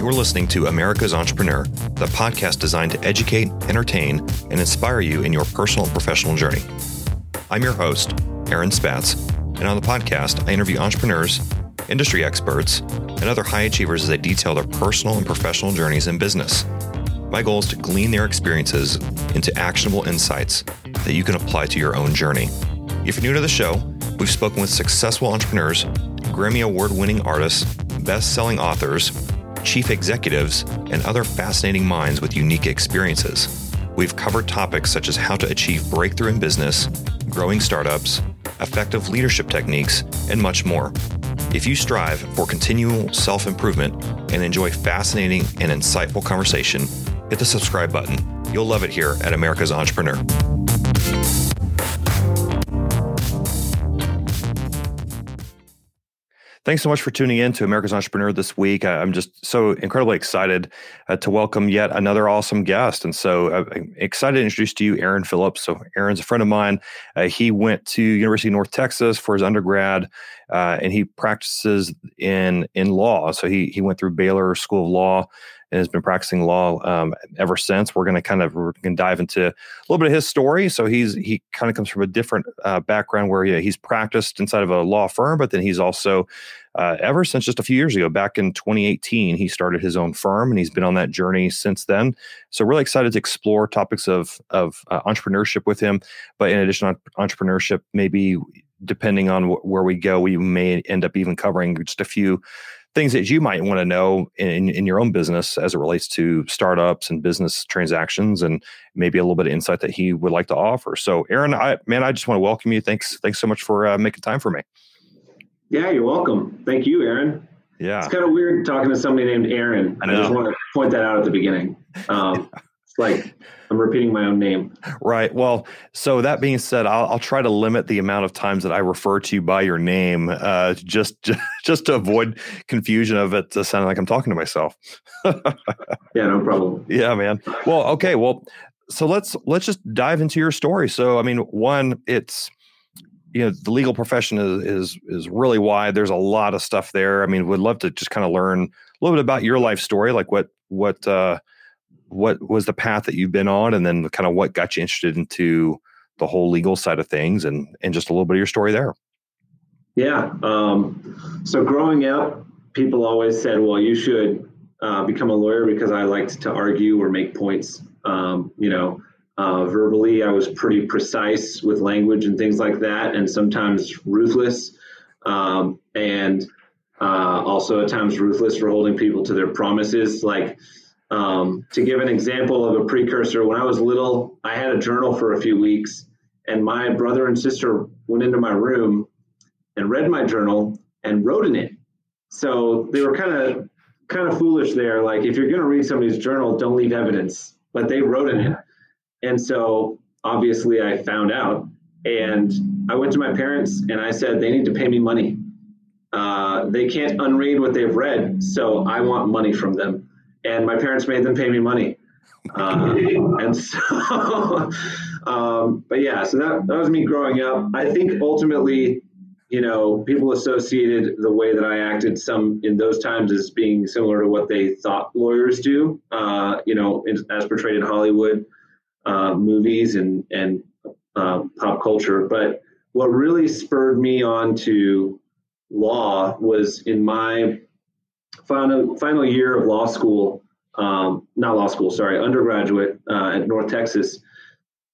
You're listening to America's Entrepreneur, the podcast designed to educate, entertain, and inspire you in your personal and professional journey. I'm your host, Aaron Spatz, and on the podcast, I interview entrepreneurs, industry experts, and other high achievers as they detail their personal and professional journeys in business. My goal is to glean their experiences into actionable insights that you can apply to your own journey. If you're new to the show, we've spoken with successful entrepreneurs, Grammy Award-winning artists, best-selling authors, chief executives, and other fascinating minds with unique experiences. We've covered topics such as how to achieve breakthrough in business, growing startups, effective leadership techniques, and much more. If you strive for continual self-improvement and enjoy fascinating and insightful conversation, hit the subscribe button. You'll love it here at America's Entrepreneur. Thanks so much for tuning in to America's Entrepreneur this week. I'm just so incredibly excited to welcome yet another awesome guest. And so I'm excited to introduce to you Aaron Phillips. So Aaron's a friend of mine. He went to University of North Texas for his undergrad, and he practices in law. So he went through Baylor School of Law and has been practicing law ever since. We're going to dive into a little bit of his story. So he kind of comes from a different background where he's practiced inside of a law firm, but then he's also ever since just a few years ago, back in 2018, he started his own firm, and he's been on that journey since then. So really excited to explore topics of entrepreneurship with him. But in addition to entrepreneurship, maybe depending on where we go, we may end up even covering just a few things that you might want to know in your own business as it relates to startups and business transactions, and maybe a little bit of insight that he would like to offer. So, Aaron, I just want to welcome you. Thanks so much for making time for me. Yeah, you're welcome. Thank you, Aaron. Yeah, it's kind of weird talking to somebody named Aaron. I know. I just want to point that out at the beginning. It's like I'm repeating my own name. Right. Well, so that being said, I'll try to limit the amount of times that I refer to you by your name, just to avoid confusion of it sounding like I'm talking to myself. Yeah, no problem. Yeah, man. Well, okay. Well, so let's just dive into your story. So, I mean, one, it's, you know, the legal profession is really wide. There's a lot of stuff there. I mean, would love to just kind of learn a little bit about your life story, like what was the path that you've been on, and then kind of what got you interested into the whole legal side of things, and just a little bit of your story there. Yeah. So growing up, people always said, well, you should become a lawyer because I liked to argue or make points. Verbally, I was pretty precise with language and things like that, and sometimes ruthless, and also at times ruthless for holding people to their promises. Like, to give an example of a precursor, when I was little, I had a journal for a few weeks, and my brother and sister went into my room and read my journal and wrote in it. So they were kind of foolish there. Like, if you're going to read somebody's journal, don't leave evidence, but they wrote in it. And so obviously I found out, and I went to my parents and I said, they need to pay me money. They can't unread what they've read. So I want money from them. And my parents made them pay me money. So that was me growing up. I think ultimately, you know, people associated the way that I acted some in those times as being similar to what they thought lawyers do, as portrayed in Hollywood movies and pop culture. But what really spurred me on to law was in my final year of law school, undergraduate at North Texas.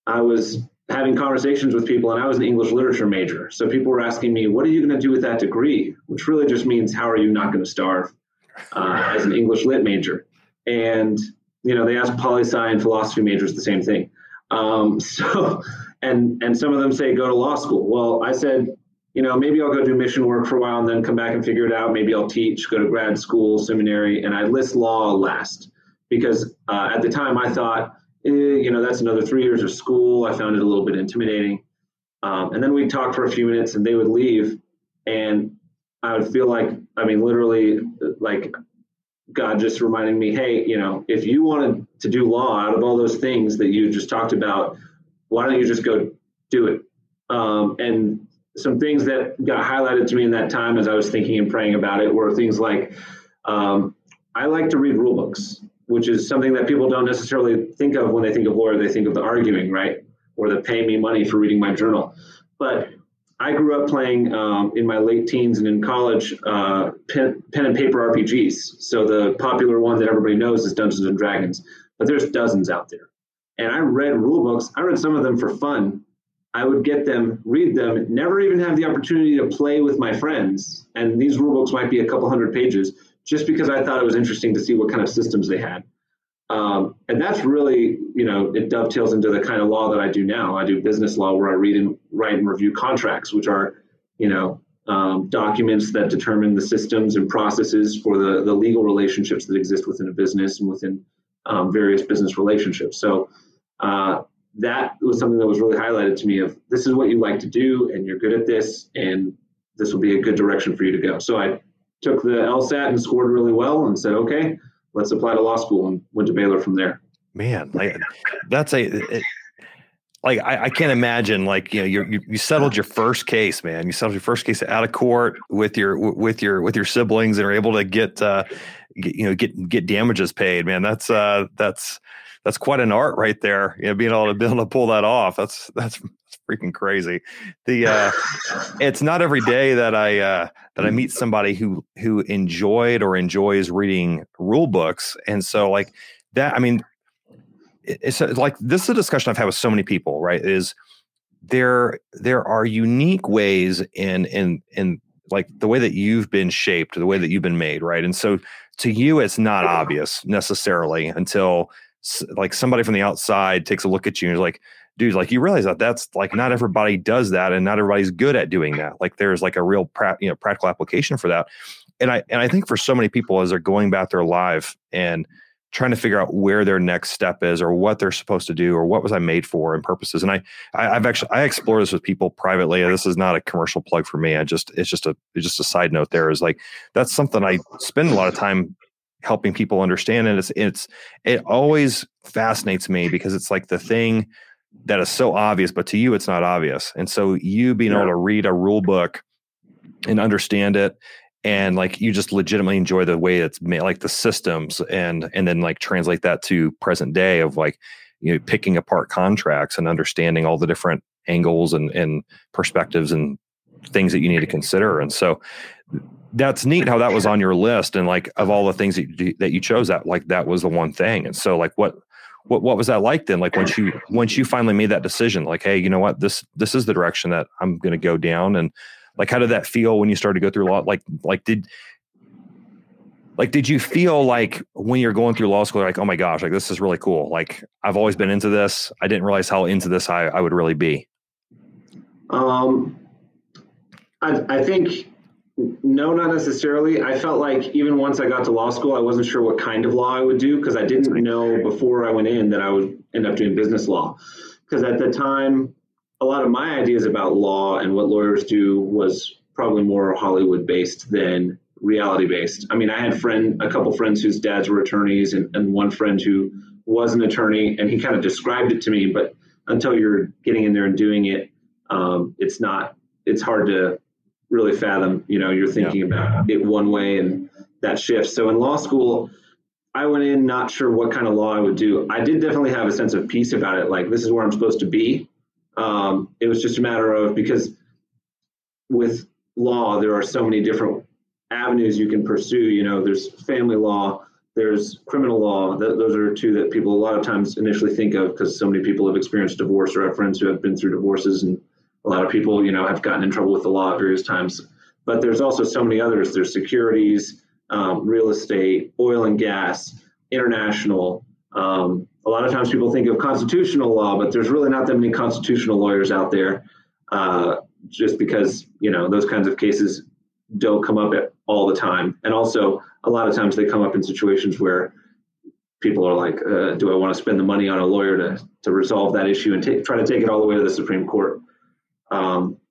I was having conversations with people, and I was an English literature major. So people were asking me, what are you going to do with that degree? Which really just means, how are you not going to starve as an English lit major? And, you know, they ask poli sci and philosophy majors the same thing. So some of them say, go to law school. Well, I said, you know, maybe I'll go do mission work for a while and then come back and figure it out. Maybe I'll teach, go to grad school, seminary, and I list law last because at the time I thought, that's another 3 years of school. I found it a little bit intimidating. And then we talked for a few minutes and they would leave, and I would feel like, I mean, literally like God just reminding me, hey, you know, if you wanted to do law out of all those things that you just talked about, why don't you just go do it? And some things that got highlighted to me in that time as I was thinking and praying about it were things like I like to read rule books, which is something that people don't necessarily think of when they think of lawyer. They think of the arguing, right? Or the paying me money for reading my journal. But I grew up playing in my late teens and in college pen and paper RPGs. So the popular one that everybody knows is Dungeons and Dragons, but there's dozens out there. And I read rule books. I read some of them for fun. I would get them, read them, never even have the opportunity to play with my friends. And these rule books might be a couple hundred pages just because I thought it was interesting to see what kind of systems they had. And that's really, you know, it dovetails into the kind of law that I do now. I do business law where I read and write and review contracts, which are, you know, documents that determine the systems and processes for the legal relationships that exist within a business and within various business relationships. So that was something that was really highlighted to me of this is what you like to do and you're good at this and this will be a good direction for you to go. So I took the LSAT and scored really well and said, okay, let's apply to law school, and went to Baylor from there. Man, like that's a, it, like, I can't imagine, like, you know, you settled your first case, man, you settled your first case out of court with your siblings and are able to get damages paid, man. That's quite an art right there. You know, being able to pull that off. That's freaking crazy. It's not every day that I meet somebody who enjoyed or enjoys reading rule books. And so like that, I mean, it's like, this is a discussion I've had with so many people, right? Is there are unique ways in like the way that you've been shaped, the way that you've been made. Right. And so to you, it's not obvious necessarily until like somebody from the outside takes a look at you and is like, dude, like you realize that that's like not everybody does that, and not everybody's good at doing that. Like there's like a real practical application for that, and I think for so many people as they're going about their life and trying to figure out where their next step is or what they're supposed to do or what was I made for and purposes. And I've actually explore this with people privately. This is not a commercial plug for me. It's just a side note. There is like that's something I spend a lot of time helping people understand, and it always fascinates me because it's like the thing that is so obvious, but to you, it's not obvious. And so you being able to read a rule book and understand it, and like, you just legitimately enjoy the way it's made, like the systems and then like translate that to present day of like, you know, picking apart contracts and understanding all the different angles and perspectives and things that you need to consider. And so that's neat how that was on your list. And like, of all the things that you chose that, like, that was the one thing. And so like, What was that like then? Like once you finally made that decision, like, hey, you know what, this is the direction that I'm going to go down. And like, how did that feel when you started to go through law? Did you feel like when you're going through law school, like, oh my gosh, like this is really cool. Like I've always been into this. I didn't realize how into this I would really be. I think no, not necessarily. I felt like even once I got to law school, I wasn't sure what kind of law I would do because I didn't know before I went in that I would end up doing business law. Because at the time, a lot of my ideas about law and what lawyers do was probably more Hollywood-based than reality-based. I mean, I had a couple friends whose dads were attorneys and one friend who was an attorney, and he kind of described it to me. But until you're getting in there and doing it, it's hard to really fathom, you know, you're thinking about it one way and that shifts. So in law school, I went in not sure what kind of law I would do. I did definitely have a sense of peace about it. Like, this is where I'm supposed to be. It was just a matter of, because with law, there are so many different avenues you can pursue. You know, there's family law, there's criminal law. Those are two that people a lot of times initially think of because so many people have experienced divorce or have friends who have been through divorces, and a lot of people, you know, have gotten in trouble with the law at various times, but there's also so many others. There's securities, real estate, oil and gas, international. A lot of times people think of constitutional law, but there's really not that many constitutional lawyers out there just because, you know, those kinds of cases don't come up all the time. And also a lot of times they come up in situations where people are like, do I want to spend the money on a lawyer to resolve that issue and try to take it all the way to the Supreme Court?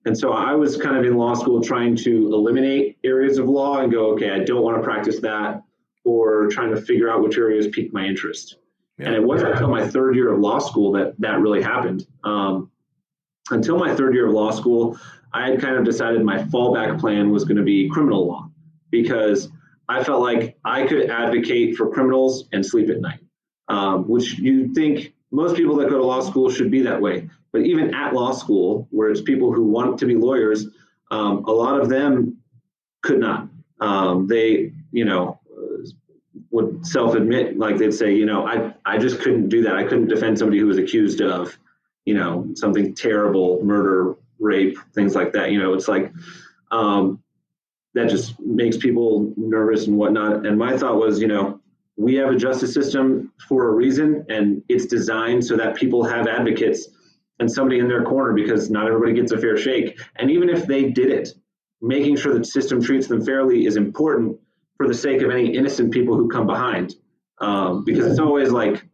And so I was kind of in law school trying to eliminate areas of law and go, okay, I don't want to practice that, or trying to figure out which areas piqued my interest. Yeah. And it wasn't until my third year of law school that really happened. Until my third year of law school, I had kind of decided my fallback plan was going to be criminal law, because I felt like I could advocate for criminals and sleep at night, which you'd think most people that go to law school should be that way. But even at law school, where it's people who want to be lawyers, a lot of them could not. They, you know, would self-admit, like they'd say, you know, I just couldn't do that. I couldn't defend somebody who was accused of, you know, something terrible, murder, rape, things like that. You know, it's like, that just makes people nervous and whatnot. And my thought was, you know, we have a justice system for a reason, and it's designed so that people have advocates and somebody in their corner, because not everybody gets a fair shake. And even if they did it, making sure the system treats them fairly is important for the sake of any innocent people who come behind. Because it's always like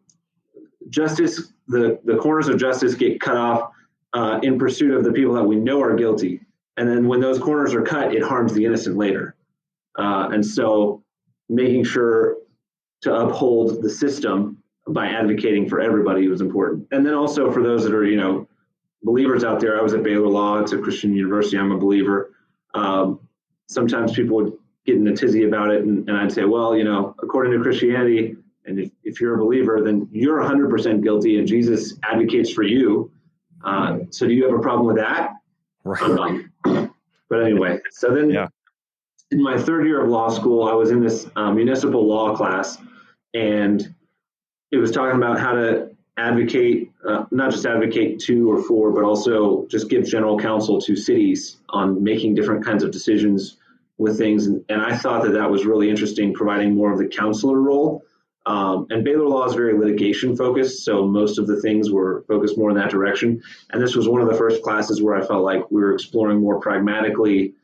justice, the corners of justice get cut off in pursuit of the people that we know are guilty. And then when those corners are cut, it harms the innocent later. And so making sure to uphold the system by advocating for everybody was important. And then also for those that are, you know, believers out there, I was at Baylor Law. It's a Christian university. I'm a believer. Sometimes people would get in a tizzy about it. And I'd say, well, you know, according to Christianity, and if you're a believer, then you're 100% guilty and Jesus advocates for you. So do you have a problem with that? Right. But anyway, so then in my third year of law school, I was in this municipal law class, and it was talking about how to advocate, not just advocate to or for, but also just give general counsel to cities on making different kinds of decisions with things. And I thought that was really interesting, providing more of the counselor role. And Baylor Law is very litigation focused, so most of the things were focused more in that direction. And this was one of the first classes where I felt like we were exploring more pragmatically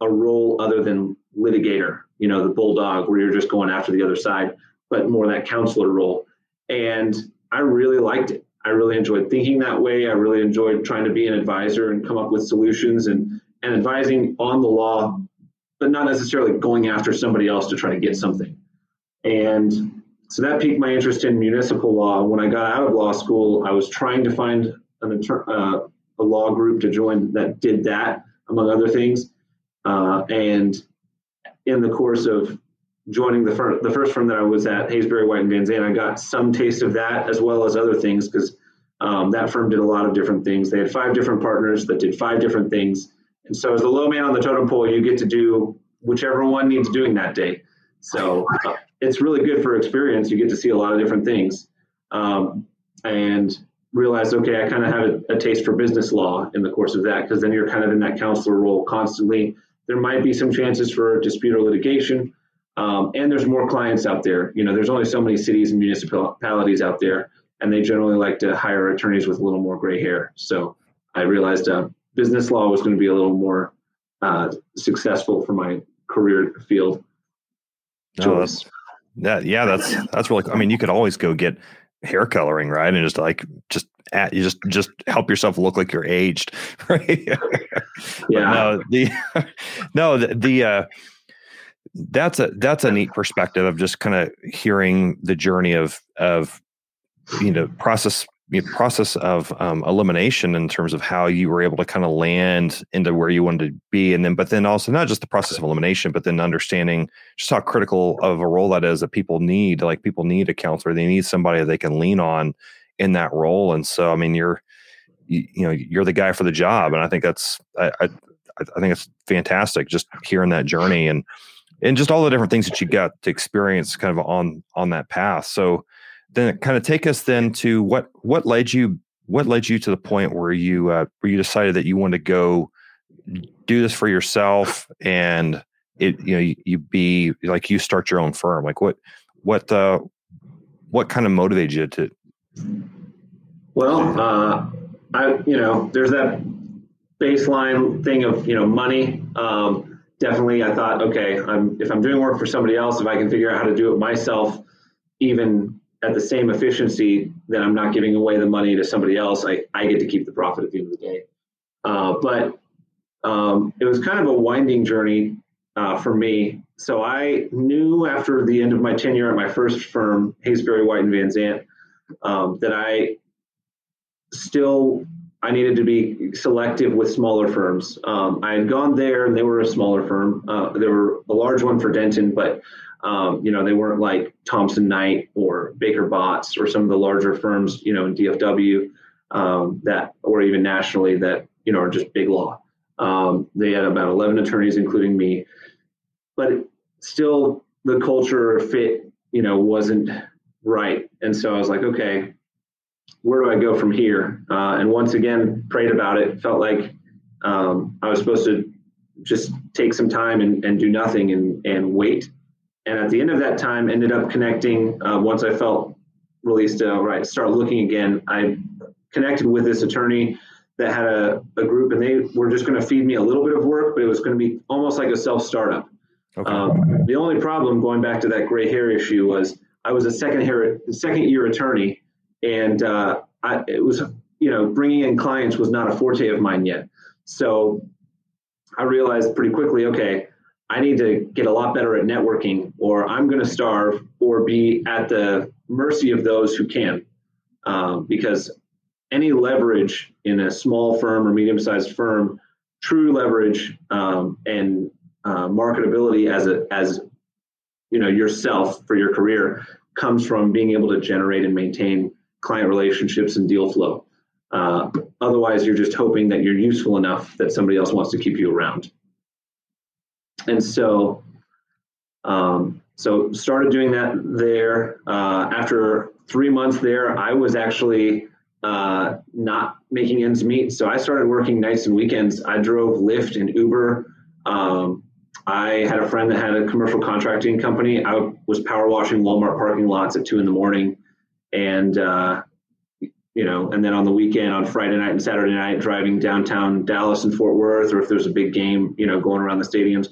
a role other than litigator, you know, the bulldog where you're just going after the other side, but more that counselor role. And I really liked it. I really enjoyed thinking that way. I really enjoyed trying to be an advisor and come up with solutions and advising on the law, but not necessarily going after somebody else to try to get something. And so that piqued my interest in municipal law. When I got out of law school, I was trying to find a law group to join that did that, among other things. And in the course of joining the first firm that I was at, Haysbury, White & Van Zandt, I got some taste of that as well as other things, because that firm did a lot of different things. They had 5 different partners that did 5 different things. And so as the low man on the totem pole, you get to do whichever one needs doing that day. So it's really good for experience. You get to see a lot of different things and realize, okay, I kind of have a taste for business law in the course of that, because then you're kind of in that counselor role constantly. There might be some chances for dispute or litigation, and there's more clients out there. You know, there's only so many cities and municipalities out there, and they generally like to hire attorneys with a little more gray hair. So I realized business law was going to be a little more successful for my career field. Choice. That's really cool. I mean, you could always go get hair coloring, right? And just help yourself look like you're aged, right? That's a neat perspective of just kind of hearing the journey of process of elimination in terms of how you were able to kind of land into where you wanted to be. But then also not just the process of elimination, but then understanding just how critical of a role that is, that people need, like people need a counselor, they need somebody that they can lean on in that role. And so, I mean, you're the guy for the job. And I think I think it's fantastic just hearing that journey and just all the different things that you got to experience kind of on that path. So, then kind of take us then to what led you to the point where you decided that you wanted to go do this for yourself, and you start your own firm. Like what kind of motivated you to? Well, there's that baseline thing of, money. Definitely I thought, okay, if I'm doing work for somebody else, if I can figure out how to do it myself, even at the same efficiency, that I'm not giving away the money to somebody else, I get to keep the profit at the end of the day. But it was kind of a winding journey for me. So I knew after the end of my tenure at my first firm, Haysbury, White & Van Zandt, that I still I needed to be selective with smaller firms. I had gone there and they were a smaller firm. They were a large one for Denton, but they weren't like Thompson Knight or Baker Botts or some of the larger firms, in DFW that, or even nationally that, are just big law. They had about 11 attorneys, including me, but still the culture fit, wasn't right. And so I was like, okay, where do I go from here? And once again, prayed about it, felt like I was supposed to just take some time and do nothing and wait. And at the end of that time, ended up connecting, once I felt released to start looking again, I connected with this attorney that had a group, and they were just going to feed me a little bit of work, but it was going to be almost like a self-startup. Okay. The only problem, going back to that gray hair issue, was I was a second year attorney, and bringing in clients was not a forte of mine yet. So I realized pretty quickly, okay, I need to get a lot better at networking, or I'm going to starve or be at the mercy of those who can, because any leverage in a small firm or medium-sized firm, true leverage and marketability as yourself for your career comes from being able to generate and maintain client relationships and deal flow. Otherwise, you're just hoping that you're useful enough that somebody else wants to keep you around. And so, started doing that there. After 3 months there, I was actually not making ends meet. So I started working nights and weekends. I drove Lyft and Uber. I had a friend that had a commercial contracting company. I was power washing Walmart parking lots at 2 a.m. And, and then on the weekend, on Friday night and Saturday night, driving downtown Dallas and Fort Worth, or if there's a big game, going around the stadiums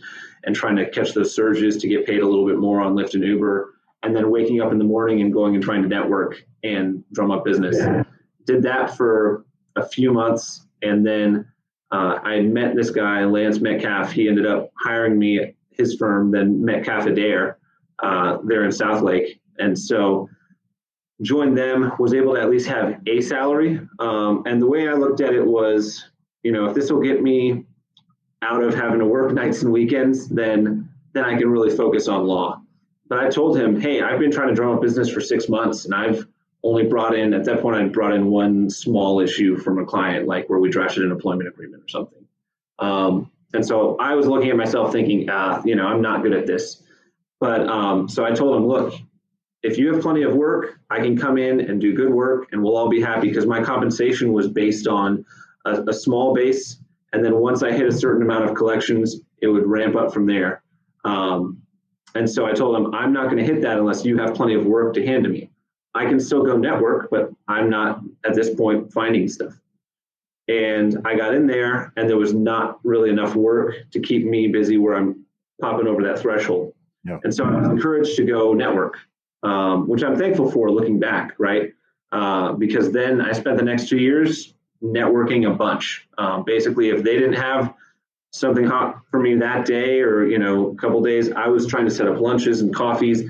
and trying to catch those surges to get paid a little bit more on Lyft and Uber, and then waking up in the morning and going and trying to network and drum up business. Yeah. Did that for a few months, and then I met this guy, Lance Metcalf. He ended up hiring me at his firm, then Metcalf Adair, there in South Lake. And so joined them, was able to at least have a salary. And the way I looked at it was, if this will get me out of having to work nights and weekends, then I can really focus on law. But I told him, hey, I've been trying to drum up business for 6 months, and I've only brought in one small issue from a client, like where we drafted an employment agreement or something. And so I was looking at myself thinking, I'm not good at this. But so I told him, look, if you have plenty of work, I can come in and do good work and we'll all be happy, because my compensation was based on a small base. And then once I hit a certain amount of collections, it would ramp up from there. And so I told him, I'm not going to hit that unless you have plenty of work to hand to me. I can still go network, but I'm not at this point finding stuff. And I got in there and there was not really enough work to keep me busy where I'm popping over that threshold. Yeah. And so I was encouraged to go network. Which I'm thankful for looking back, right? Because then I spent the next 2 years networking a bunch. Basically, if they didn't have something hot for me that day or, a couple days, I was trying to set up lunches and coffees.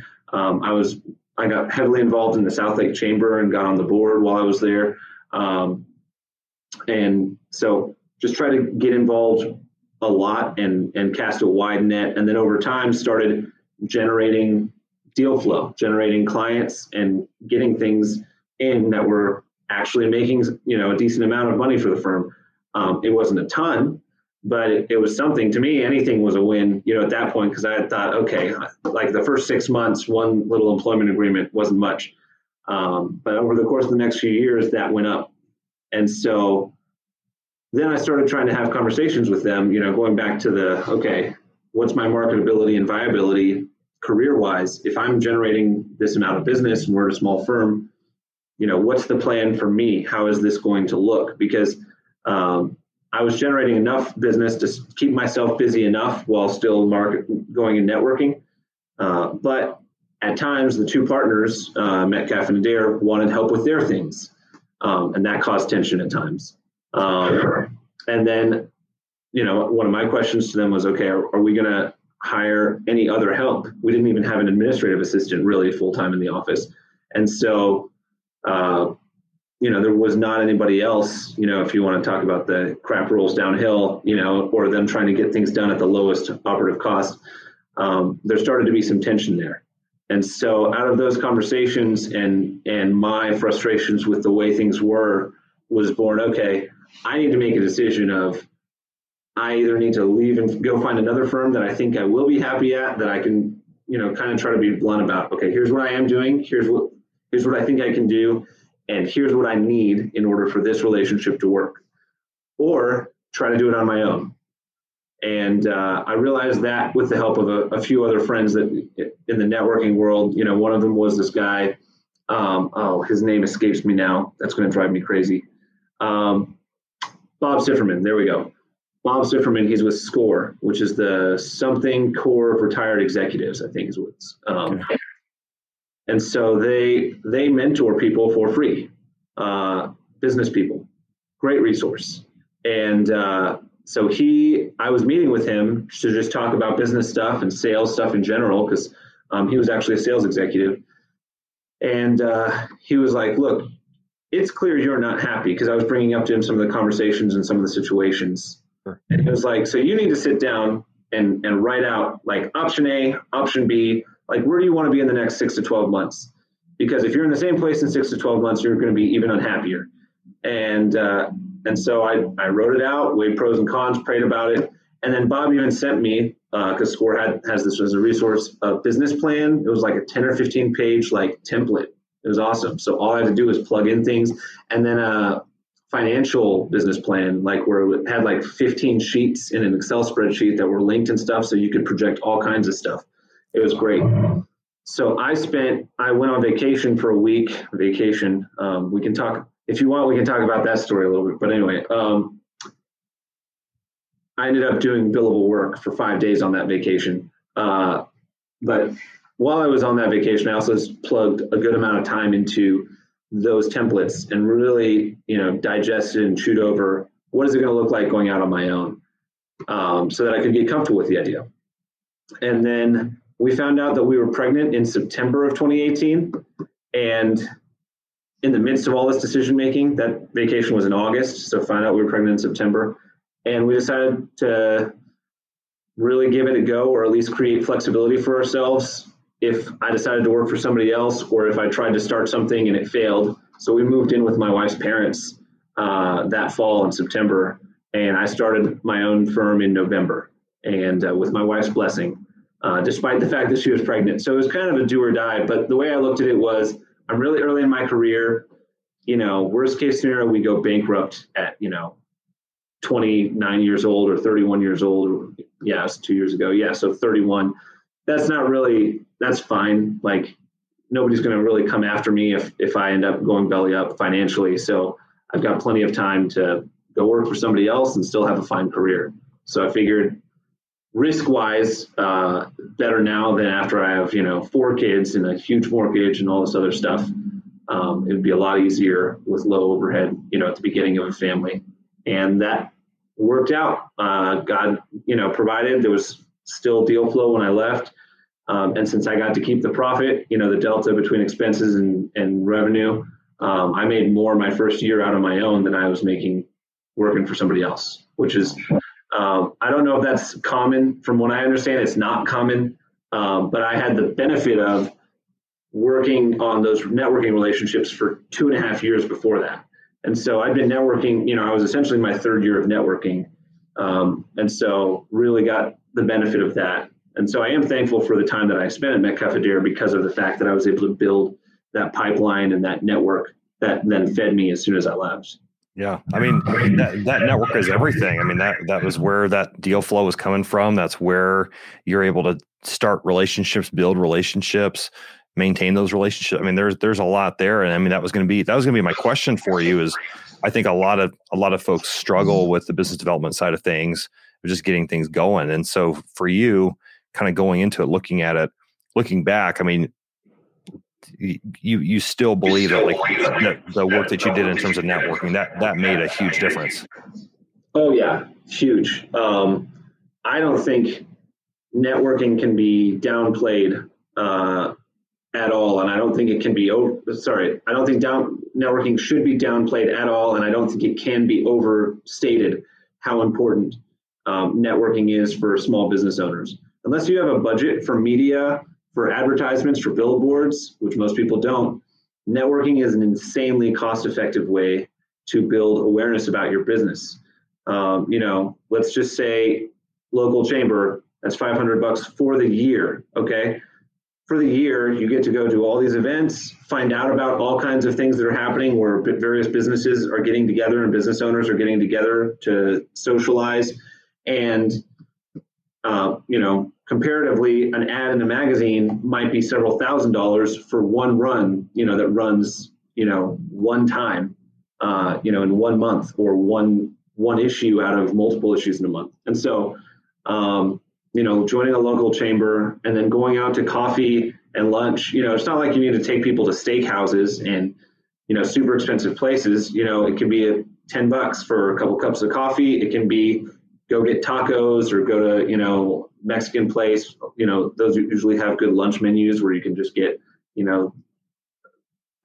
I got heavily involved in the South Lake Chamber and got on the board while I was there. And so just try to get involved a lot and cast a wide net. And then over time started generating deal flow, generating clients and getting things in that were actually making, a decent amount of money for the firm. It wasn't a ton, but it was something. To me, anything was a win, at that point, because I had thought, okay, like the first 6 months, one little employment agreement wasn't much. But over the course of the next few years, that went up. And so then I started trying to have conversations with them, going back to okay, what's my marketability and viability career-wise? If I'm generating this amount of business and we're a small firm, what's the plan for me? How is this going to look? Because I was generating enough business to keep myself busy enough while still going and networking. But at times, the two partners, Metcalf and Adair, wanted help with their things. And that caused tension at times. And then, one of my questions to them was, okay, are we going to hire any other help? We didn't even have an administrative assistant really full-time in the office. And so you know, there was not anybody else, you know, if you want to talk about the crap rolls downhill, you know, or them trying to get things done at the lowest operative cost, there started to be some tension there. And so out of those conversations and my frustrations with the way things were was born, okay, I need to make a decision of, I either need to leave and go find another firm that I think I will be happy at, that I can, you know, kind of try to be blunt about, okay, here's what I am doing, here's what I think I can do, and here's what I need in order for this relationship to work, or try to do it on my own. And I realized that with the help of a few other friends that in the networking world, you know, one of them was this guy. His name escapes me now. That's going to drive me crazy. Bob Zifferman. There we go. Bob Zifferman. He's with Score, which is the something Corps of Retired Executives, I think is what's. Okay. And so they mentor people for free, business people, great resource. And so I was meeting with him to just talk about business stuff and sales stuff in general, because he was actually a sales executive. And he was like, look, it's clear you're not happy, because I was bringing up to him some of the conversations and some of the situations. Sure. And he was like, so you need to sit down and write out like option A, option B, like where do you want to be in the next 6 to 12 months? Because if you're in the same place in 6 to 12 months, you're going to be even unhappier. And so I wrote it out, weighed pros and cons, prayed about it. And then Bob even sent me, because Score has this as a resource, a business plan. It was like a 10 or 15 page like template. It was awesome. So all I had to do was plug in things. And then a financial business plan, like where it had like 15 sheets in an Excel spreadsheet that were linked and stuff. So you could project all kinds of stuff. It was great. So I went on vacation for a week, we can talk. If you want, we can talk about that story a little bit. But anyway, I ended up doing billable work for 5 days on that vacation. But while I was on that vacation, I also plugged a good amount of time into those templates and really, you know, digested and chewed over what is it going to look like going out on my own, so that I could get comfortable with the idea. And then we found out that we were pregnant in September of 2018, and in the midst of all this decision making, that vacation was in August, so find out we were pregnant in September, and we decided to really give it a go, or at least create flexibility for ourselves if I decided to work for somebody else, or if I tried to start something and it failed. So we moved in with my wife's parents that fall in September, and I started my own firm in November, and with my wife's blessing, despite the fact that she was pregnant. So it was kind of a do or die, but the way I looked at it was, I'm really early in my career, you know, worst case scenario, we go bankrupt at, you know, 29 years old or 31 years old. Yeah, it's 2 years ago. Yeah, so 31. That's fine. Like, nobody's going to really come after me if I end up going belly up financially. So I've got plenty of time to go work for somebody else and still have a fine career. So I figured risk-wise, better now than after I have, you know, 4 kids and a huge mortgage and all this other stuff. It would be a lot easier with low overhead, you know, at the beginning of a family. And that worked out. God, you know, provided. There was still deal flow when I left. And since I got to keep the profit, you know, the delta between expenses and revenue, I made more my first year out on my own than I was making working for somebody else, which is... I don't know if that's common. From what I understand, it's not common, but I had the benefit of working on those networking relationships for 2.5 years before that. And so I'd been networking, you know, I was essentially in my third year of networking. And so really got the benefit of that. And so I am thankful for the time that I spent at Metcalf Adair, because of the fact that I was able to build that pipeline and that network that then fed me as soon as I left. Yeah. I mean, that network is everything. I mean, that was where that deal flow was coming from. That's where you're able to start relationships, build relationships, maintain those relationships. I mean, there's a lot there. And I mean, that was going to be my question for you is, I think a lot of folks struggle with the business development side of things, just getting things going. And so for you kind of going into it, looking back, I mean, you still believe that, like, the work that you did in terms of networking, that made a huge difference? Oh yeah, huge. I don't think networking can be downplayed at all, and I don't think networking should be downplayed at all, and I don't think it can be overstated how important networking is for small business owners. Unless you have a budget for media, for advertisements, for billboards, which most people don't, networking is an insanely cost-effective way to build awareness about your business. Let's just say local chamber, that's $500 for the year, okay? For the year, you get to go to all these events, find out about all kinds of things that are happening where various businesses are getting together and business owners are getting together to socialize. And, comparatively, an ad in a magazine might be several $1,000s for one run, that runs, one time, in 1 month, or one issue out of multiple issues in a month. And so, joining a local chamber and then going out to coffee and lunch, it's not like you need to take people to steakhouses and, super expensive places. It can be $10 for a couple cups of coffee. It can be go get tacos or go to, Mexican place. Those usually have good lunch menus where you can just get, a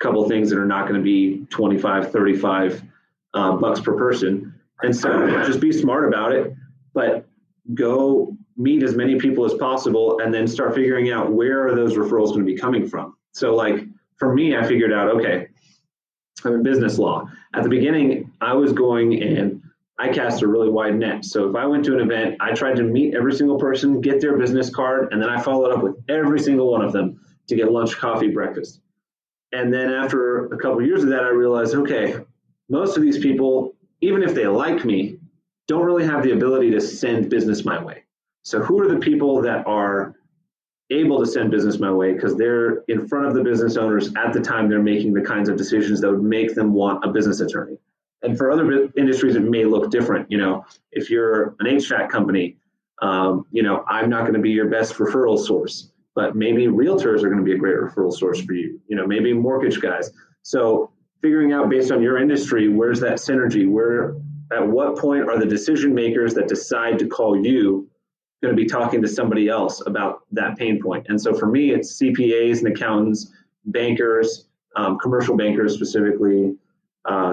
couple things that are not going to be $25, $35 bucks per person. And so just be smart about it, but go meet as many people as possible and then start figuring out where are those referrals going to be coming from. So like for me, I figured out, okay, I'm in business law. At the beginning, I was going and I cast a really wide net. So if I went to an event, I tried to meet every single person, get their business card, and then I followed up with every single one of them to get lunch, coffee, breakfast. And then after a couple of years of that, I realized, okay, most of these people, even if they like me, don't really have the ability to send business my way. So who are the people that are able to send business my way? Because they're in front of the business owners at the time they're making the kinds of decisions that would make them want a business attorney. And for other industries, it may look different. If you're an HVAC company, I'm not going to be your best referral source, but maybe realtors are going to be a great referral source for you. Maybe mortgage guys. So figuring out based on your industry, where's that synergy? Where, at what point are the decision makers that decide to call you going to be talking to somebody else about that pain point? And so for me, it's CPAs and accountants, bankers, commercial bankers specifically,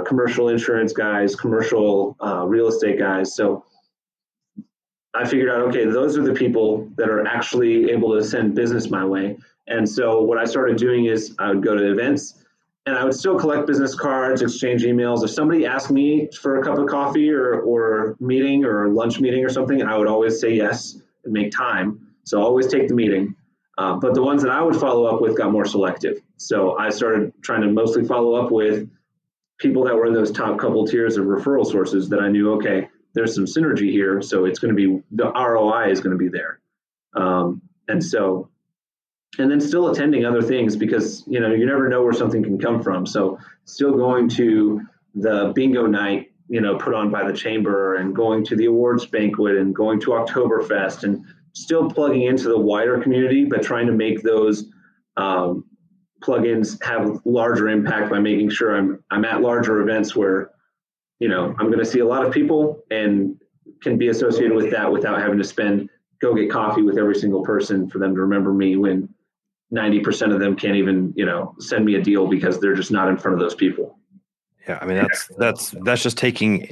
commercial insurance guys, commercial real estate guys. So I figured out, okay, those are the people that are actually able to send business my way. And so what I started doing is I would go to events and I would still collect business cards, exchange emails. If somebody asked me for a cup of coffee or meeting or lunch meeting or something, I would always say yes and make time. So I always take the meeting. But the ones that I would follow up with got more selective. So I started trying to mostly follow up with people that were in those top couple tiers of referral sources that I knew, okay, there's some synergy here. So it's going to be, the ROI is going to be there. And then still attending other things because, you never know where something can come from. So still going to the bingo night, put on by the chamber, and going to the awards banquet and going to Oktoberfest, and still plugging into the wider community, but trying to make those, plugins have larger impact by making sure I'm at larger events where, I'm going to see a lot of people and can be associated with that without having to go get coffee with every single person for them to remember me when 90% of them can't even, send me a deal because they're just not in front of those people. Yeah. I mean, that's just taking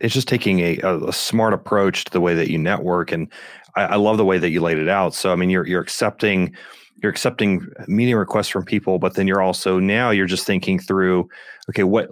a smart approach to the way that you network. And I love the way that you laid it out. So, I mean, you're accepting meeting requests from people, but then you're just thinking through, okay,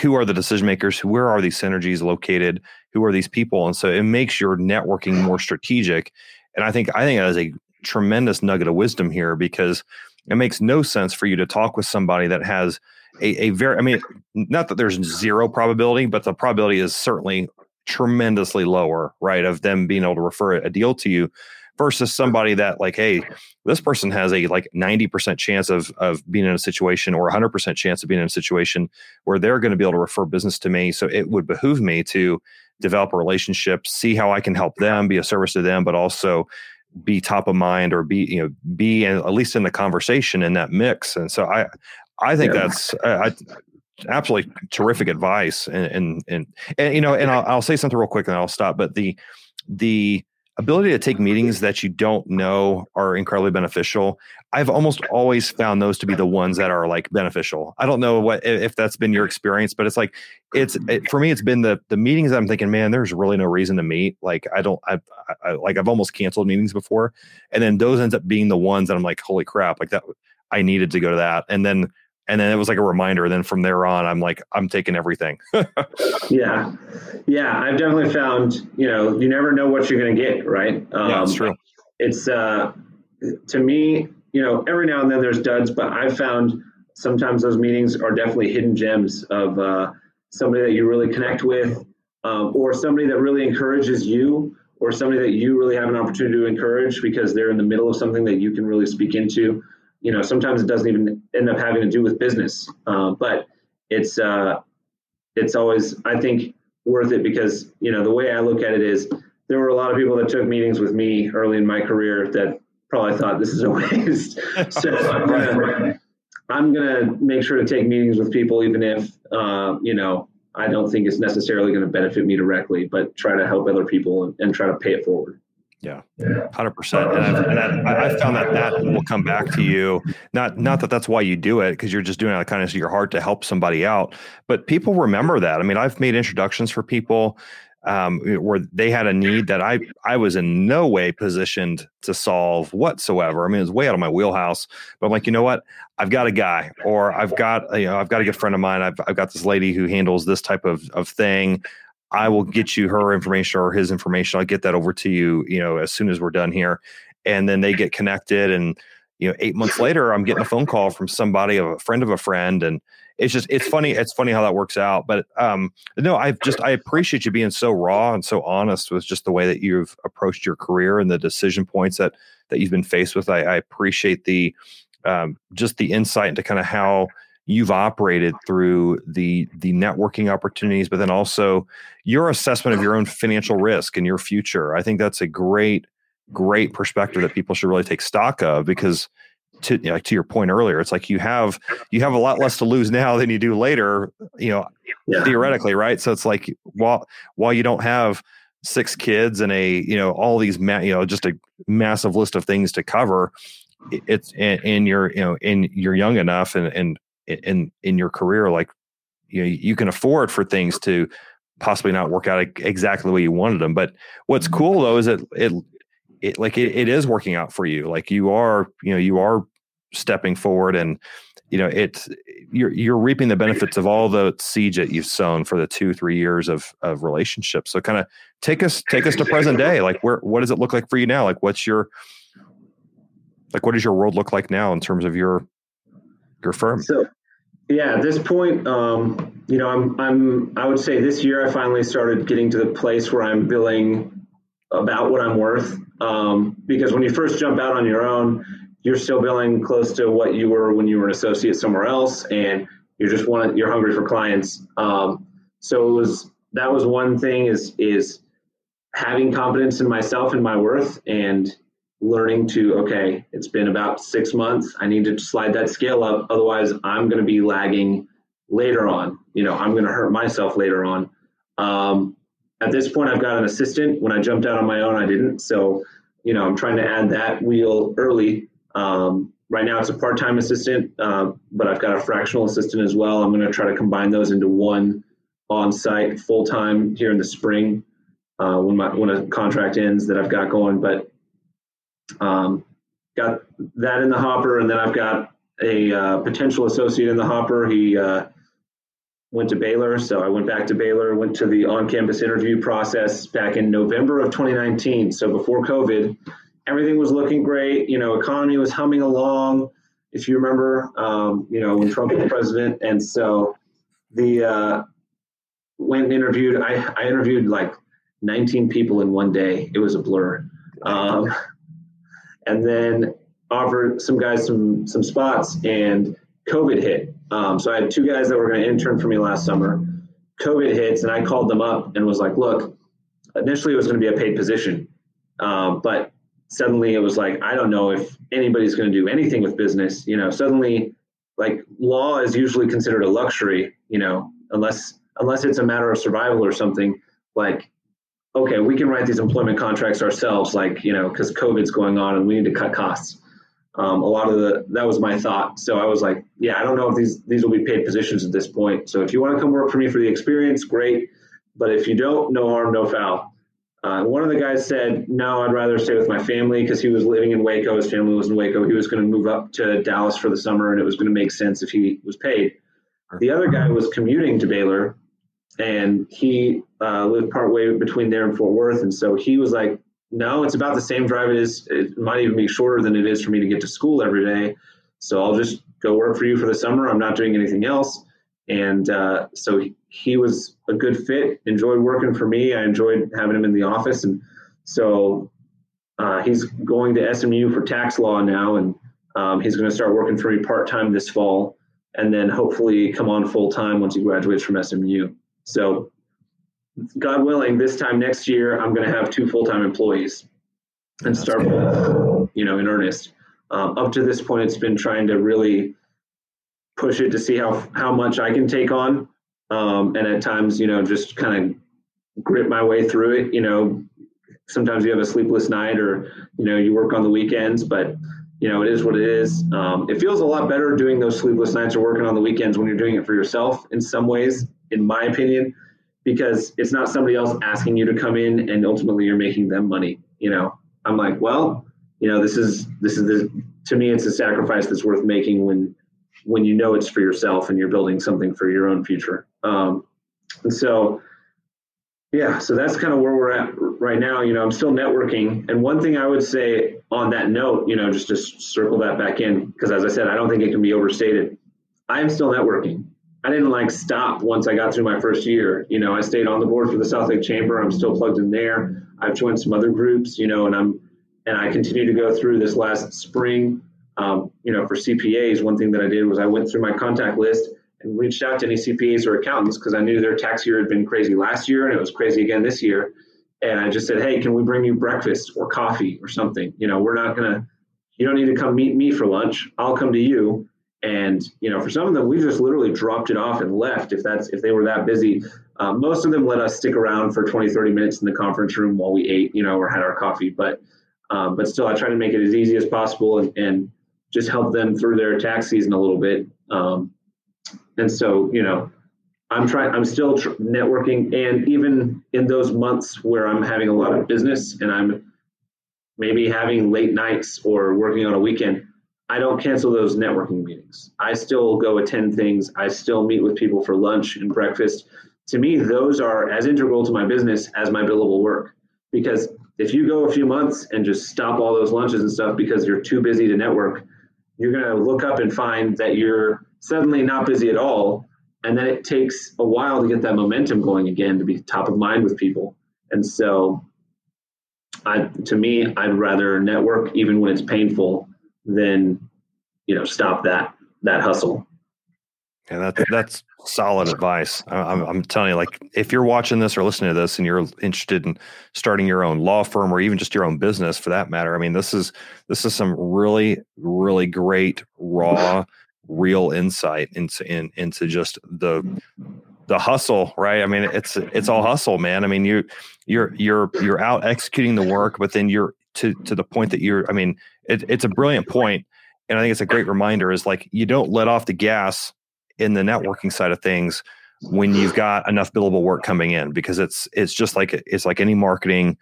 who are the decision makers? Where are these synergies located? Who are these people? And so it makes your networking more strategic. And I think that is a tremendous nugget of wisdom here, because it makes no sense for you to talk with somebody that has a very, I mean, not that there's zero probability, but the probability is certainly tremendously lower, right? Of them being able to refer a deal to you, versus somebody that like, hey, this person has a 90% chance of being in a situation, or 100% chance of being in a situation where they're going to be able to refer business to me. So it would behoove me to develop a relationship, see how I can help them, be a service to them, but also be top of mind, or be at least in the conversation in that mix. And so I think that's absolutely terrific advice. And I'll say something real quick and I'll stop. But the ability to take meetings that you don't know are incredibly beneficial. I've almost always found those to be the ones that are like beneficial. I don't know what, if that's been your experience, but it's like, for me, it's been the meetings that I'm thinking, man, there's really no reason to meet. Like, I've almost canceled meetings before. And then those ends up being the ones that I'm like, holy crap, like that, I needed to go to that. And then it was like a reminder. And then from there on, I'm like, I'm taking everything. Yeah. Yeah. I've definitely found, you never know what you're going to get, right? Yeah, that's true. It's, to me, every now and then there's duds, but I've found sometimes those meetings are definitely hidden gems of somebody that you really connect with, or somebody that really encourages you, or somebody that you really have an opportunity to encourage because they're in the middle of something that you can really speak into. Sometimes it doesn't even end up having to do with business, but it's always, I think, worth it because, the way I look at it is there were a lot of people that took meetings with me early in my career that probably thought this is a waste. So I'm going to make sure to take meetings with people, even if, I don't think it's necessarily going to benefit me directly, but try to help other people and try to pay it forward. Yeah, 100%. And I found that will come back to you. Not that that's why you do it, because you're just doing it out of kindness of your heart to help somebody out. But people remember that. I mean, I've made introductions for people where they had a need that I was in no way positioned to solve whatsoever. I mean, it was way out of my wheelhouse. But I'm like, you know what? I've got a guy, or I've got a good friend of mine. I've got this lady who handles this type of thing. I will get you her information or his information. I'll get that over to you, as soon as we're done here. And then they get connected. And, 8 months later, I'm getting a phone call from somebody, of a friend. And it's just, it's funny. It's funny how that works out. But I appreciate you being so raw and so honest with just the way that you've approached your career and the decision points that you've been faced with. I appreciate the, just the insight into kind of how you've operated through the networking opportunities, but then also your assessment of your own financial risk and your future. I think that's a great, great perspective that people should really take stock of, because to your point earlier, it's like you have a lot less to lose now than you do later, theoretically, right? So it's like, while you don't have 6 kids and just a massive list of things to cover, it's, and you're young enough and in your career, like, you can afford for things to possibly not work out exactly the way you wanted them. But what's cool though, is it is working out for you. Like you are stepping forward and, you're reaping the benefits of all the seeds that you've sown for the 2-3 years of relationships. So kind of take us to present day. Like what does it look like for you now? Like what does your world look like now in terms of your firm? So, yeah, at this point, I would say this year I finally started getting to the place where I'm billing about what I'm worth. Because when you first jump out on your own, you're still billing close to what you were when you were an associate somewhere else, and you're hungry for clients. So that was one thing is having confidence in myself and my worth, and learning to, okay, it's been about 6 months. I need to slide that scale up. Otherwise, I'm going to be lagging later on. I'm going to hurt myself later on. At this point, I've got an assistant. When I jumped out on my own, I didn't. So, I'm trying to add that wheel early. Right now, it's a part-time assistant, but I've got a fractional assistant as well. I'm going to try to combine those into one on-site full-time here in the spring when a contract ends that I've got going. But got that in the hopper, and then I've got a potential associate in the hopper. He went to Baylor, so I went back to Baylor, went to the on-campus interview process back in November of 2019. So before COVID, everything was looking great. Economy was humming along, if you remember, when Trump was president. And so went and interviewed. I interviewed like 19 people in one day. It was a blur. And then offered some guys some spots, and COVID hit. So I had 2 guys that were going to intern for me last summer. COVID hits, and I called them up and was like, look, initially it was going to be a paid position. But suddenly it was like, I don't know if anybody's going to do anything with business. Suddenly, like, law is usually considered a luxury, unless it's a matter of survival or something. Like, okay, we can write these employment contracts ourselves, like, you know, because COVID's going on and we need to cut costs. A lot of that was my thought. So I was like, yeah, I don't know if these will be paid positions at this point. So if you want to come work for me for the experience, great. But if you don't, no harm, no foul. One of the guys said, no, I'd rather stay with my family, because he was living in Waco. His family was in Waco. He was going to move up to Dallas for the summer, and it was going to make sense if he was paid. The other guy was commuting to Baylor, and he lived partway between there and Fort Worth. And so he was like, no, it's about the same drive it is. It might even be shorter than it is for me to get to school every day. So I'll just go work for you for the summer. I'm not doing anything else. And so he was a good fit, enjoyed working for me. I enjoyed having him in the office. And so he's going to SMU for tax law now. And he's going to start working for me part-time this fall, and then hopefully come on full-time once he graduates from SMU. So God willing, this time next year, I'm going to have 2 full-time employees and That's start, with, you know, in earnest. Up to this point, it's been trying to really push it to see how much I can take on. And at times, you know, just kind of grit my way through it. You know, sometimes you have a sleepless night, or, you know, you work on the weekends, but, you know, it is what it is. It feels a lot better doing those sleepless nights or working on the weekends when you're doing it for yourself in some ways, in my opinion, because it's not somebody else asking you to come in and ultimately you're making them money. You know, I'm like, well, you know, to me, it's a sacrifice that's worth making when you know it's for yourself and you're building something for your own future. And so, yeah, so that's kind of where we're at right now. You know, I'm still networking. And one thing I would say on that note, you know, just to circle that back in, because as I said, I don't think it can be overstated. I am still networking. I didn't stop once I got through my first year. You know, I stayed on the board for the South Lake Chamber. I'm still plugged in there. I've joined some other groups, you know, and I continue to go through this last spring. You know, for CPAs, one thing that I did was I went through my contact list and reached out to any CPAs or accountants, because I knew their tax year had been crazy last year and it was crazy again this year. And I just said, hey, can we bring you breakfast or coffee or something? You know, you don't need to come meet me for lunch. I'll come to you. And, you know, for some of them, we just literally dropped it off and left if they were that busy. Most of them let us stick around for 20, 30 minutes in the conference room while we ate, you know, or had our coffee. But still, I try to make it as easy as possible and just help them through their tax season a little bit. And so, you know, I'm still networking. And even in those months where I'm having a lot of business and I'm maybe having late nights or working on a weekend, I don't cancel those networking meetings. I still go attend things. I still meet with people for lunch and breakfast. To me, those are as integral to my business as my billable work. Because if you go a few months and just stop all those lunches and stuff because you're too busy to network, you're going to look up and find that you're suddenly not busy at all. And then it takes a while to get that momentum going again, to be top of mind with people. And so I'd rather network even when it's painful than, you know, stop that hustle. And that's solid advice. I'm telling you, like, if you're watching this or listening to this and you're interested in starting your own law firm or even just your own business for that matter, I mean, this is some really, really great, raw, real insight into just the hustle, right? I mean, it's all hustle, man. I mean, you're out executing the work, but then you're to the point that I mean, it's a brilliant point. And I think it's a great reminder is like, you don't let off the gas in the networking side of things when you've got enough billable work coming in, because it's just like, it's like any marketing,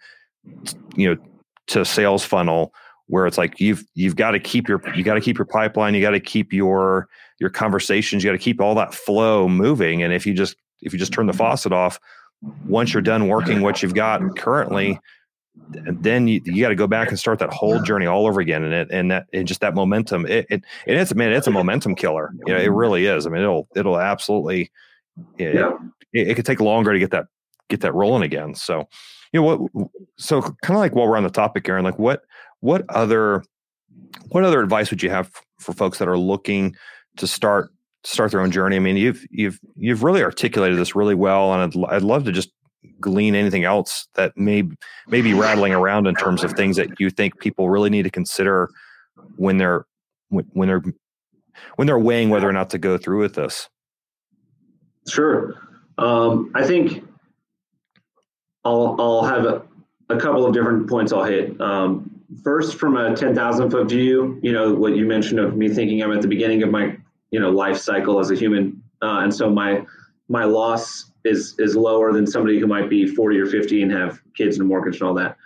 you know, to sales funnel where it's like, you've got to keep your pipeline. You got to keep your conversations. You got to keep all that flow moving. And if you just turn the faucet off, once you're done working what you've got currently, then you got to go back and start that whole journey all over again. And that momentum, it's a momentum killer. You know, it really is. I mean, it'll absolutely, it could take longer to get that rolling again. So, you know what, so kind of like while we're on the topic, Aaron, like what other advice would you have for folks that are looking to start their own journey? I mean, you've really articulated this really well. And I'd love to just glean anything else that may be rattling around in terms of things that you think people really need to consider when they're weighing whether or not to go through with this. Sure. I think I'll have a couple of different points I'll hit. First, from a 10,000 foot view, you know, what you mentioned of me thinking I'm at the beginning of my, you know, life cycle as a human. And so my loss is lower than somebody who might be 40 or 50 and have kids and a mortgage and all that.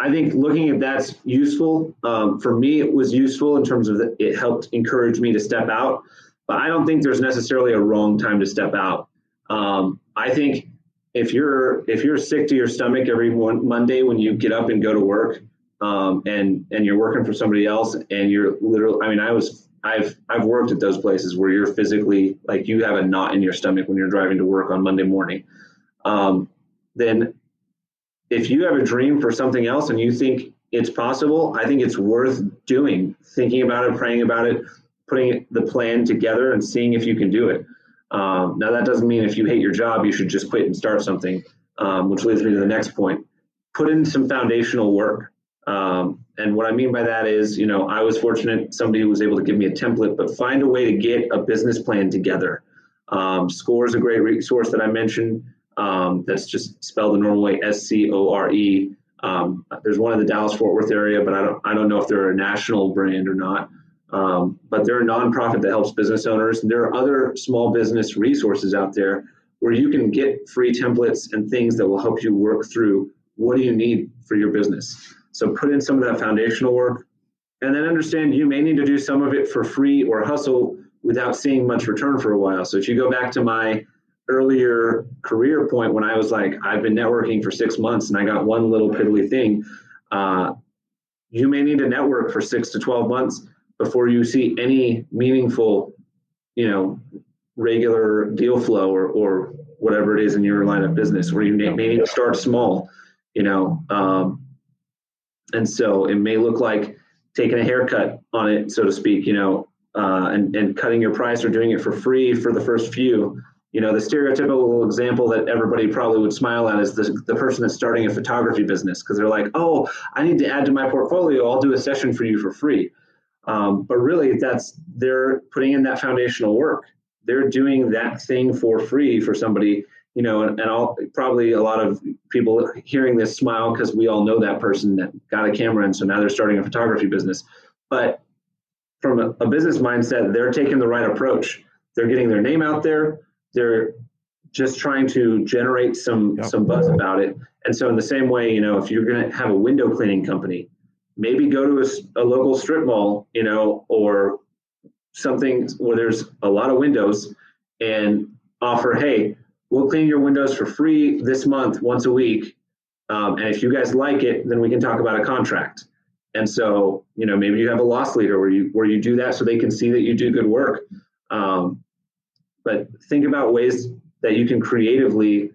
I think looking at that's useful. For me, it was useful in terms of it helped encourage me to step out. But I don't think there's necessarily a wrong time to step out. I think if you're sick to your stomach every Monday when you get up and go to work, and you're working for somebody else, and you're literally, I mean, I've worked at those places where you're physically, like, you have a knot in your stomach when you're driving to work on Monday morning. Then if you have a dream for something else and you think it's possible, I think it's worth doing, thinking about it, praying about it, putting the plan together and seeing if you can do it. Now, that doesn't mean if you hate your job, you should just quit and start something, which leads me to the next point. Put in some foundational work. And what I mean by that is, you know, I was fortunate somebody was able to give me a template, but find a way to get a business plan together. Score is a great resource that I mentioned. That's just spelled the normal way, SCORE. There's one in the Dallas-Fort Worth area, but I don't know if they're a national brand or not. But they're a nonprofit that helps business owners. And there are other small business resources out there where you can get free templates and things that will help you work through what do you need for your business. So put in some of that foundational work, and then understand you may need to do some of it for free or hustle without seeing much return for a while. So if you go back to my earlier career point when I was like, I've been networking for 6 months and I got one little piddly thing, you may need to network for 6 to 12 months before you see any meaningful, you know, regular deal flow or whatever it is in your line of business, where you may need to start small, you know. And so it may look like taking a haircut on it, so to speak, you know, and cutting your price or doing it for free for the first few. You know, the stereotypical example that everybody probably would smile at is the person that's starting a photography business, because they're like, oh, I need to add to my portfolio. I'll do a session for you for free. But really, they're putting in that foundational work. They're doing that thing for free for somebody, you know, and probably a lot of people hearing this smile because we all know that person that got a camera, and so now they're starting a photography business. But from a business mindset, they're taking the right approach. They're getting their name out there. They're just trying to generate some buzz about it. And so in the same way, you know, if you're going to have a window cleaning company, maybe go to a local strip mall, you know, or something where there's a lot of windows, and offer, hey, we'll clean your windows for free this month, once a week. And if you guys like it, then we can talk about a contract. And so, you know, maybe you have a loss leader where you do that so they can see that you do good work. But think about ways that you can creatively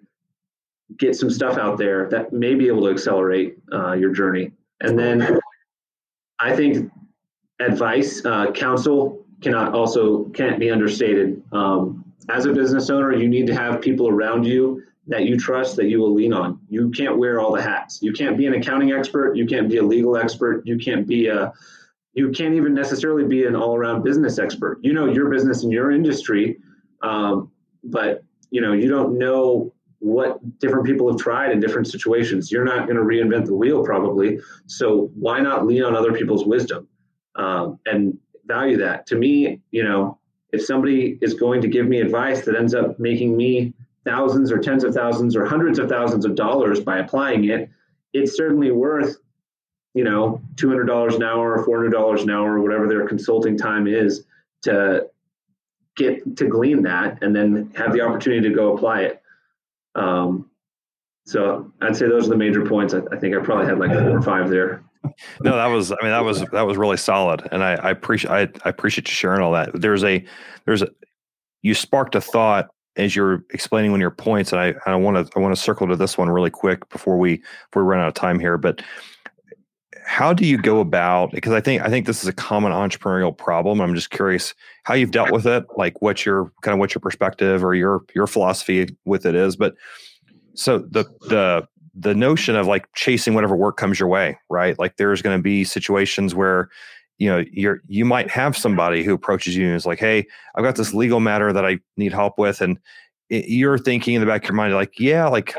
get some stuff out there that may be able to accelerate your journey. And then I think advice, counsel can't be understated. As a business owner, you need to have people around you that you trust, that you will lean on. You can't wear all the hats. You can't be an accounting expert. You can't be a legal expert. You can't even necessarily be an all-around business expert. You know your business and your industry, but you know, you don't know what different people have tried in different situations. You're not going to reinvent the wheel probably. So why not lean on other people's wisdom and value that? To me, you know, if somebody is going to give me advice that ends up making me thousands or tens of thousands or hundreds of thousands of dollars by applying it, it's certainly worth, you know, $200 an hour or $400 an hour or whatever their consulting time is to get to glean that and then have the opportunity to go apply it. So I'd say those are the major points. I think I probably had like 4 or 5 there. No, that was really solid. And I appreciate you sharing all that. You sparked a thought as you're explaining one of your points. And I want to circle to this one really quick before we run out of time here, but how do you go about, because I think this is a common entrepreneurial problem. I'm just curious how you've dealt with it, like what's your perspective or your philosophy with it is. But so the notion of like chasing whatever work comes your way, right? Like there's going to be situations where, you know, you might have somebody who approaches you and is like, hey, I've got this legal matter that I need help with. And you're thinking in the back of your mind, like, yeah, like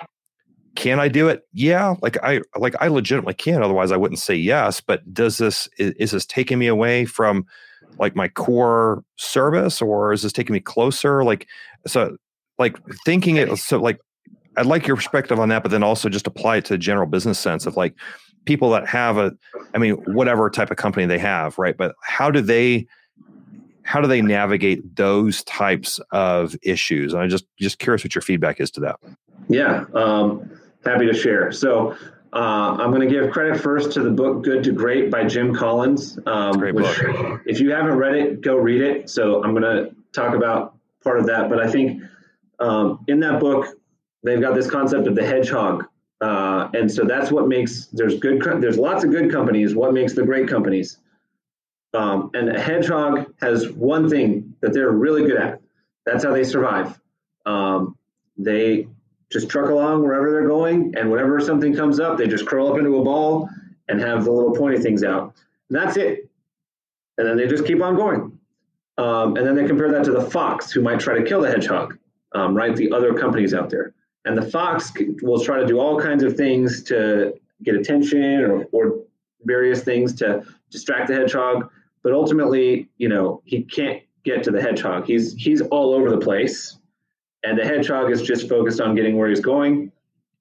Can I do it? Yeah. Like I legitimately can. Otherwise I wouldn't say yes, but is this taking me away from like my core service, or is this taking me closer? I'd like your perspective on that, but then also just apply it to the general business sense of like people that have whatever type of company they have, right? But how do they navigate those types of issues? And I'm just curious what your feedback is to that. Yeah. Happy to share. So I'm going to give credit first to the book, Good to Great by Jim Collins. Great book. If you haven't read it, go read it. So I'm going to talk about part of that, but I think in that book, they've got this concept of the hedgehog. And so that's what makes, there's lots of good companies. What makes the great companies? And a hedgehog has one thing that they're really good at. That's how they survive. They just truck along wherever they're going, and whenever something comes up, they just curl up into a ball and have the little pointy things out. And that's it. And then they just keep on going. And then they compare that to the fox who might try to kill the hedgehog, right? The other companies out there. And the fox will try to do all kinds of things to get attention or various things to distract the hedgehog. But ultimately, he can't get to the hedgehog. He's all over the place. And the hedgehog is just focused on getting where he's going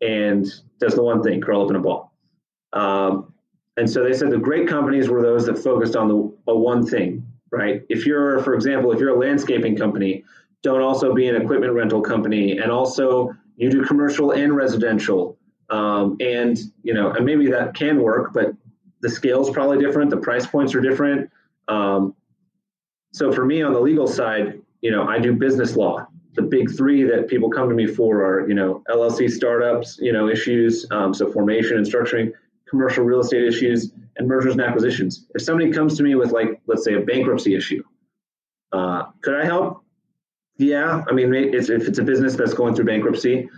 and does the one thing, curl up in a ball. And so they said the great companies were those that focused on the one thing, right? For example, if you're a landscaping company, don't also be an equipment rental company. And also you do commercial and residential. And maybe that can work, but the scale's probably different. The price points are different. So for me on the legal side, I do business law. The big three that people come to me for are, LLC startups, issues, so formation and structuring, commercial real estate issues, and mergers and acquisitions. If somebody comes to me with, like, let's say a bankruptcy issue, could I help? Yeah, I mean, if it's a business that's going through bankruptcy,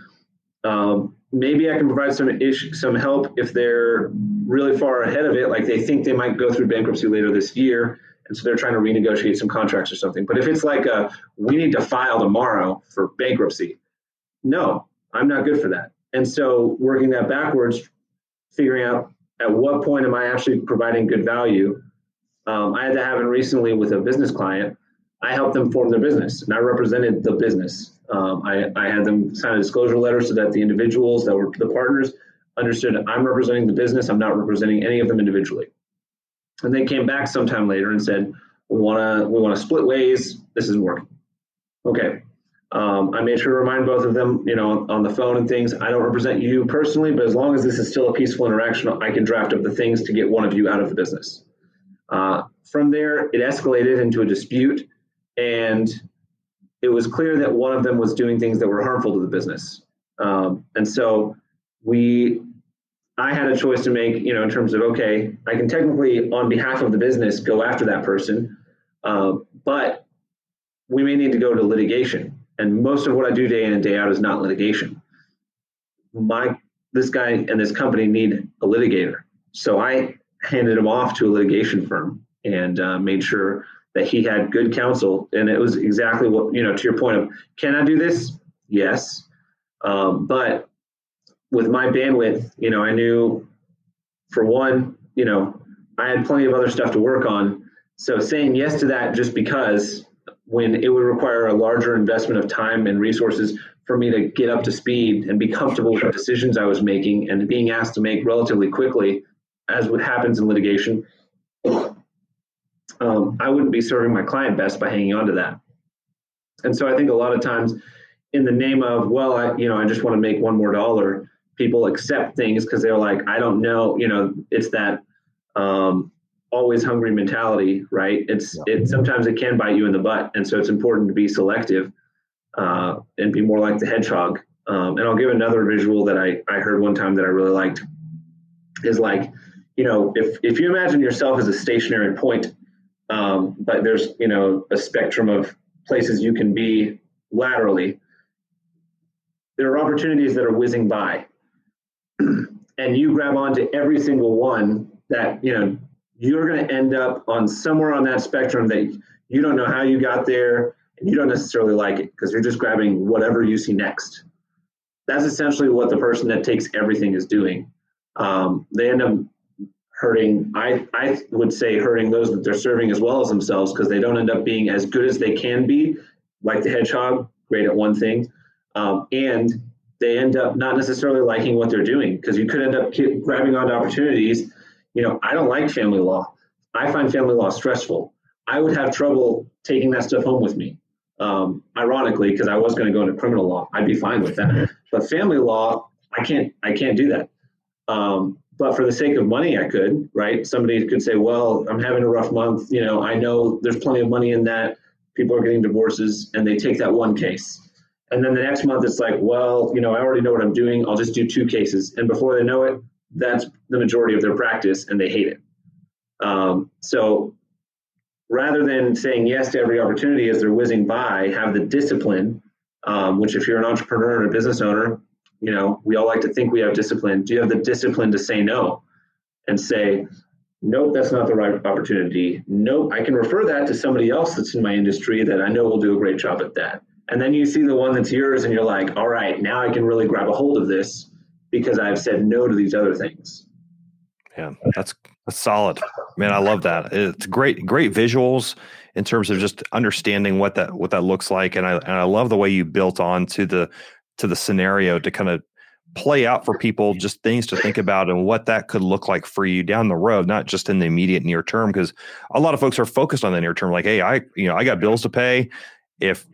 maybe I can provide some help if they're really far ahead of it, like they think they might go through bankruptcy later this year. And so they're trying to renegotiate some contracts or something. But if it's like we need to file tomorrow for bankruptcy, no, I'm not good for that. And so working that backwards, figuring out at what point am I actually providing good value. I had that happen recently with a business client. I helped them form their business, and I represented the business. I had them sign a disclosure letter so that the individuals that were the partners understood I'm representing the business. I'm not representing any of them individually. And they came back sometime later and said, we want to split ways. This isn't working. Okay. I made sure to remind both of them, on the phone and things, I don't represent you personally, but as long as this is still a peaceful interaction, I can draft up the things to get one of you out of the business. From there, it escalated into a dispute, and it was clear that one of them was doing things that were harmful to the business. And so I had a choice to make, in terms of, okay, I can technically, on behalf of the business, go after that person, but we may need to go to litigation. And most of what I do day in and day out is not litigation. This guy and this company need a litigator. So I handed him off to a litigation firm and made sure that he had good counsel. And it was exactly what, to your point of, can I do this? Yes. But with my bandwidth, I knew, for one, I had plenty of other stuff to work on. So saying yes to that just because, when it would require a larger investment of time and resources for me to get up to speed and be comfortable with the decisions I was making and being asked to make relatively quickly, as what happens in litigation, I wouldn't be serving my client best by hanging on to that. And so I think a lot of times in the name of, well, I just want to make one more dollar, people accept things because they're like, I don't know, it's that always hungry mentality, right? Sometimes it can bite you in the butt. And so it's important to be selective and be more like the hedgehog. And I'll give another visual that I heard one time that I really liked is like, if you imagine yourself as a stationary point, but there's, a spectrum of places you can be laterally, there are opportunities that are whizzing by and you grab onto every single one that, you're going to end up on somewhere on that spectrum that you don't know how you got there and you don't necessarily like it because you're just grabbing whatever you see next. that's essentially what the person that takes everything is doing. They end up hurting, I would say, hurting those that they're serving as well as themselves, because they don't end up being as good as they can be, like the hedgehog, great at one thing. And they end up not necessarily liking what they're doing, because you could end up grabbing onto opportunities. You know, I don't like family law. I find family law stressful. I would have trouble taking that stuff home with me. Ironically, because I was going to go into criminal law, I'd be fine with that. But family law, I can't do that. But for the sake of money, I could, right? Somebody could say, well, I'm having a rough month. You know, I know there's plenty of money in that. People are getting divorces, and they take that one case. And then the next month, it's like, well, you know, I already know what I'm doing. I'll just do two cases. And before they know it, that's the majority of their practice, and they hate it. So rather than saying yes to every opportunity as they're whizzing by, have the discipline, which if you're an entrepreneur and a business owner, you know, we all like to think we have discipline. Do you have the discipline to say no and say, nope, that's not the right opportunity. Nope, I can refer that to somebody else that's in my industry that I know will do a great job at that. And then you see the one that's yours and you're like, all right, now I can really grab a hold of this because I've said no to these other things. Yeah, that's solid. Man, I love that. It's great visuals in terms of just understanding what that looks like. And I love the way you built on to the scenario to kind of play out for people just things to think about and what that could look like for you down the road, not just in the immediate near term, because a lot of folks are focused on the near term, like, hey, I got bills to pay. If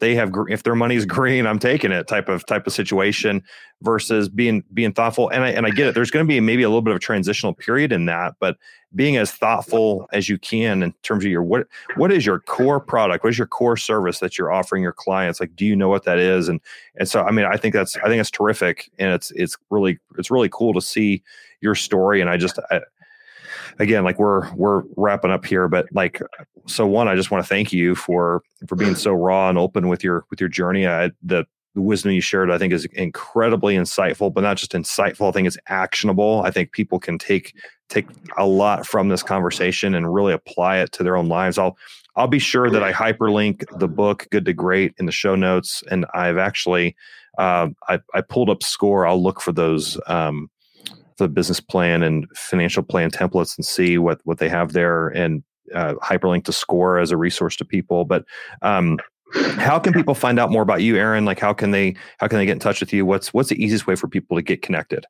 their money's green, I'm taking it type of situation versus being thoughtful. And I get it. There's going to be maybe a little bit of a transitional period in that, but being as thoughtful as you can in terms of your, what is your core product? What is your core service that you're offering your clients? Like, do you know what that is? And so, I mean, I think that's terrific. And it's really cool to see your story. And again, like we're wrapping up here, but like, so one, I just want to thank you for being so raw and open with your journey. The wisdom you shared, I think, is incredibly insightful, but not just insightful. I think it's actionable. I think people can take a lot from this conversation and really apply it to their own lives. I'll be sure that I hyperlink the book Good to Great in the show notes. And I've actually, I pulled up Score. I'll look for those, the business plan and financial plan templates and see what they have there, and hyperlink to Score as a resource to people. But how can people find out more about you, Aaron? Like, how can they get in touch with you? What's the easiest way for people to get connected?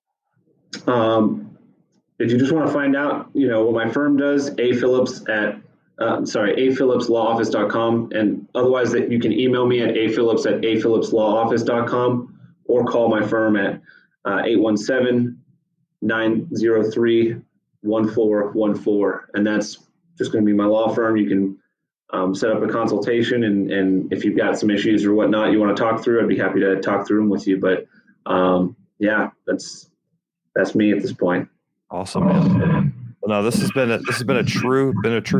If you just want to find out, you know, what my firm does, aphillipslawoffice.com. And otherwise that you can email me at aphillips@aphillipslawoffice.com or call my firm at 817-903-1414. And that's just going to be my law firm. You can set up a consultation, and if you've got some issues or whatnot you want to talk through, I'd be happy to talk through them with you. But yeah, that's me at this point. Awesome, man. Well, no, this has been a true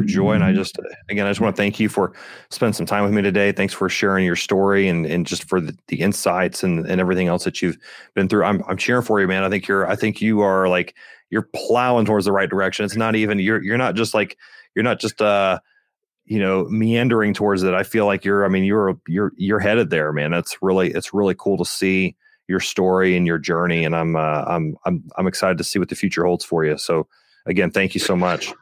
joy, and I just want to thank you for spending some time with me today. Thanks for sharing your story and just for the insights and everything else that you've been through. I'm cheering for you, man. I think you are like, you're plowing towards the right direction. It's not even you're not just meandering towards it. I feel like you're headed there, man. It's really cool to see your story and your journey, and I'm excited to see what the future holds for you. So. Again, thank you so much.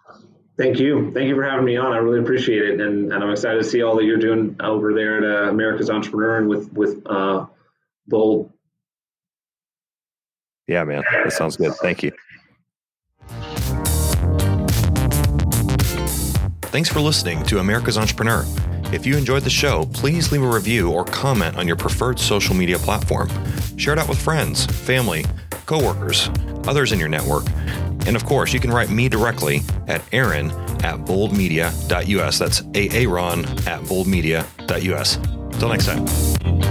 Thank you. Thank you for having me on. I really appreciate it. And I'm excited to see all that you're doing over there at America's Entrepreneur and with Bold. Yeah, man. That sounds good. Thank you. Thanks for listening to America's Entrepreneur. If you enjoyed the show, please leave a review or comment on your preferred social media platform. Share it out with friends, family, coworkers, others in your network. And of course, you can write me directly at aaron@boldmedia.us. That's aaron@boldmedia.us. Until next time.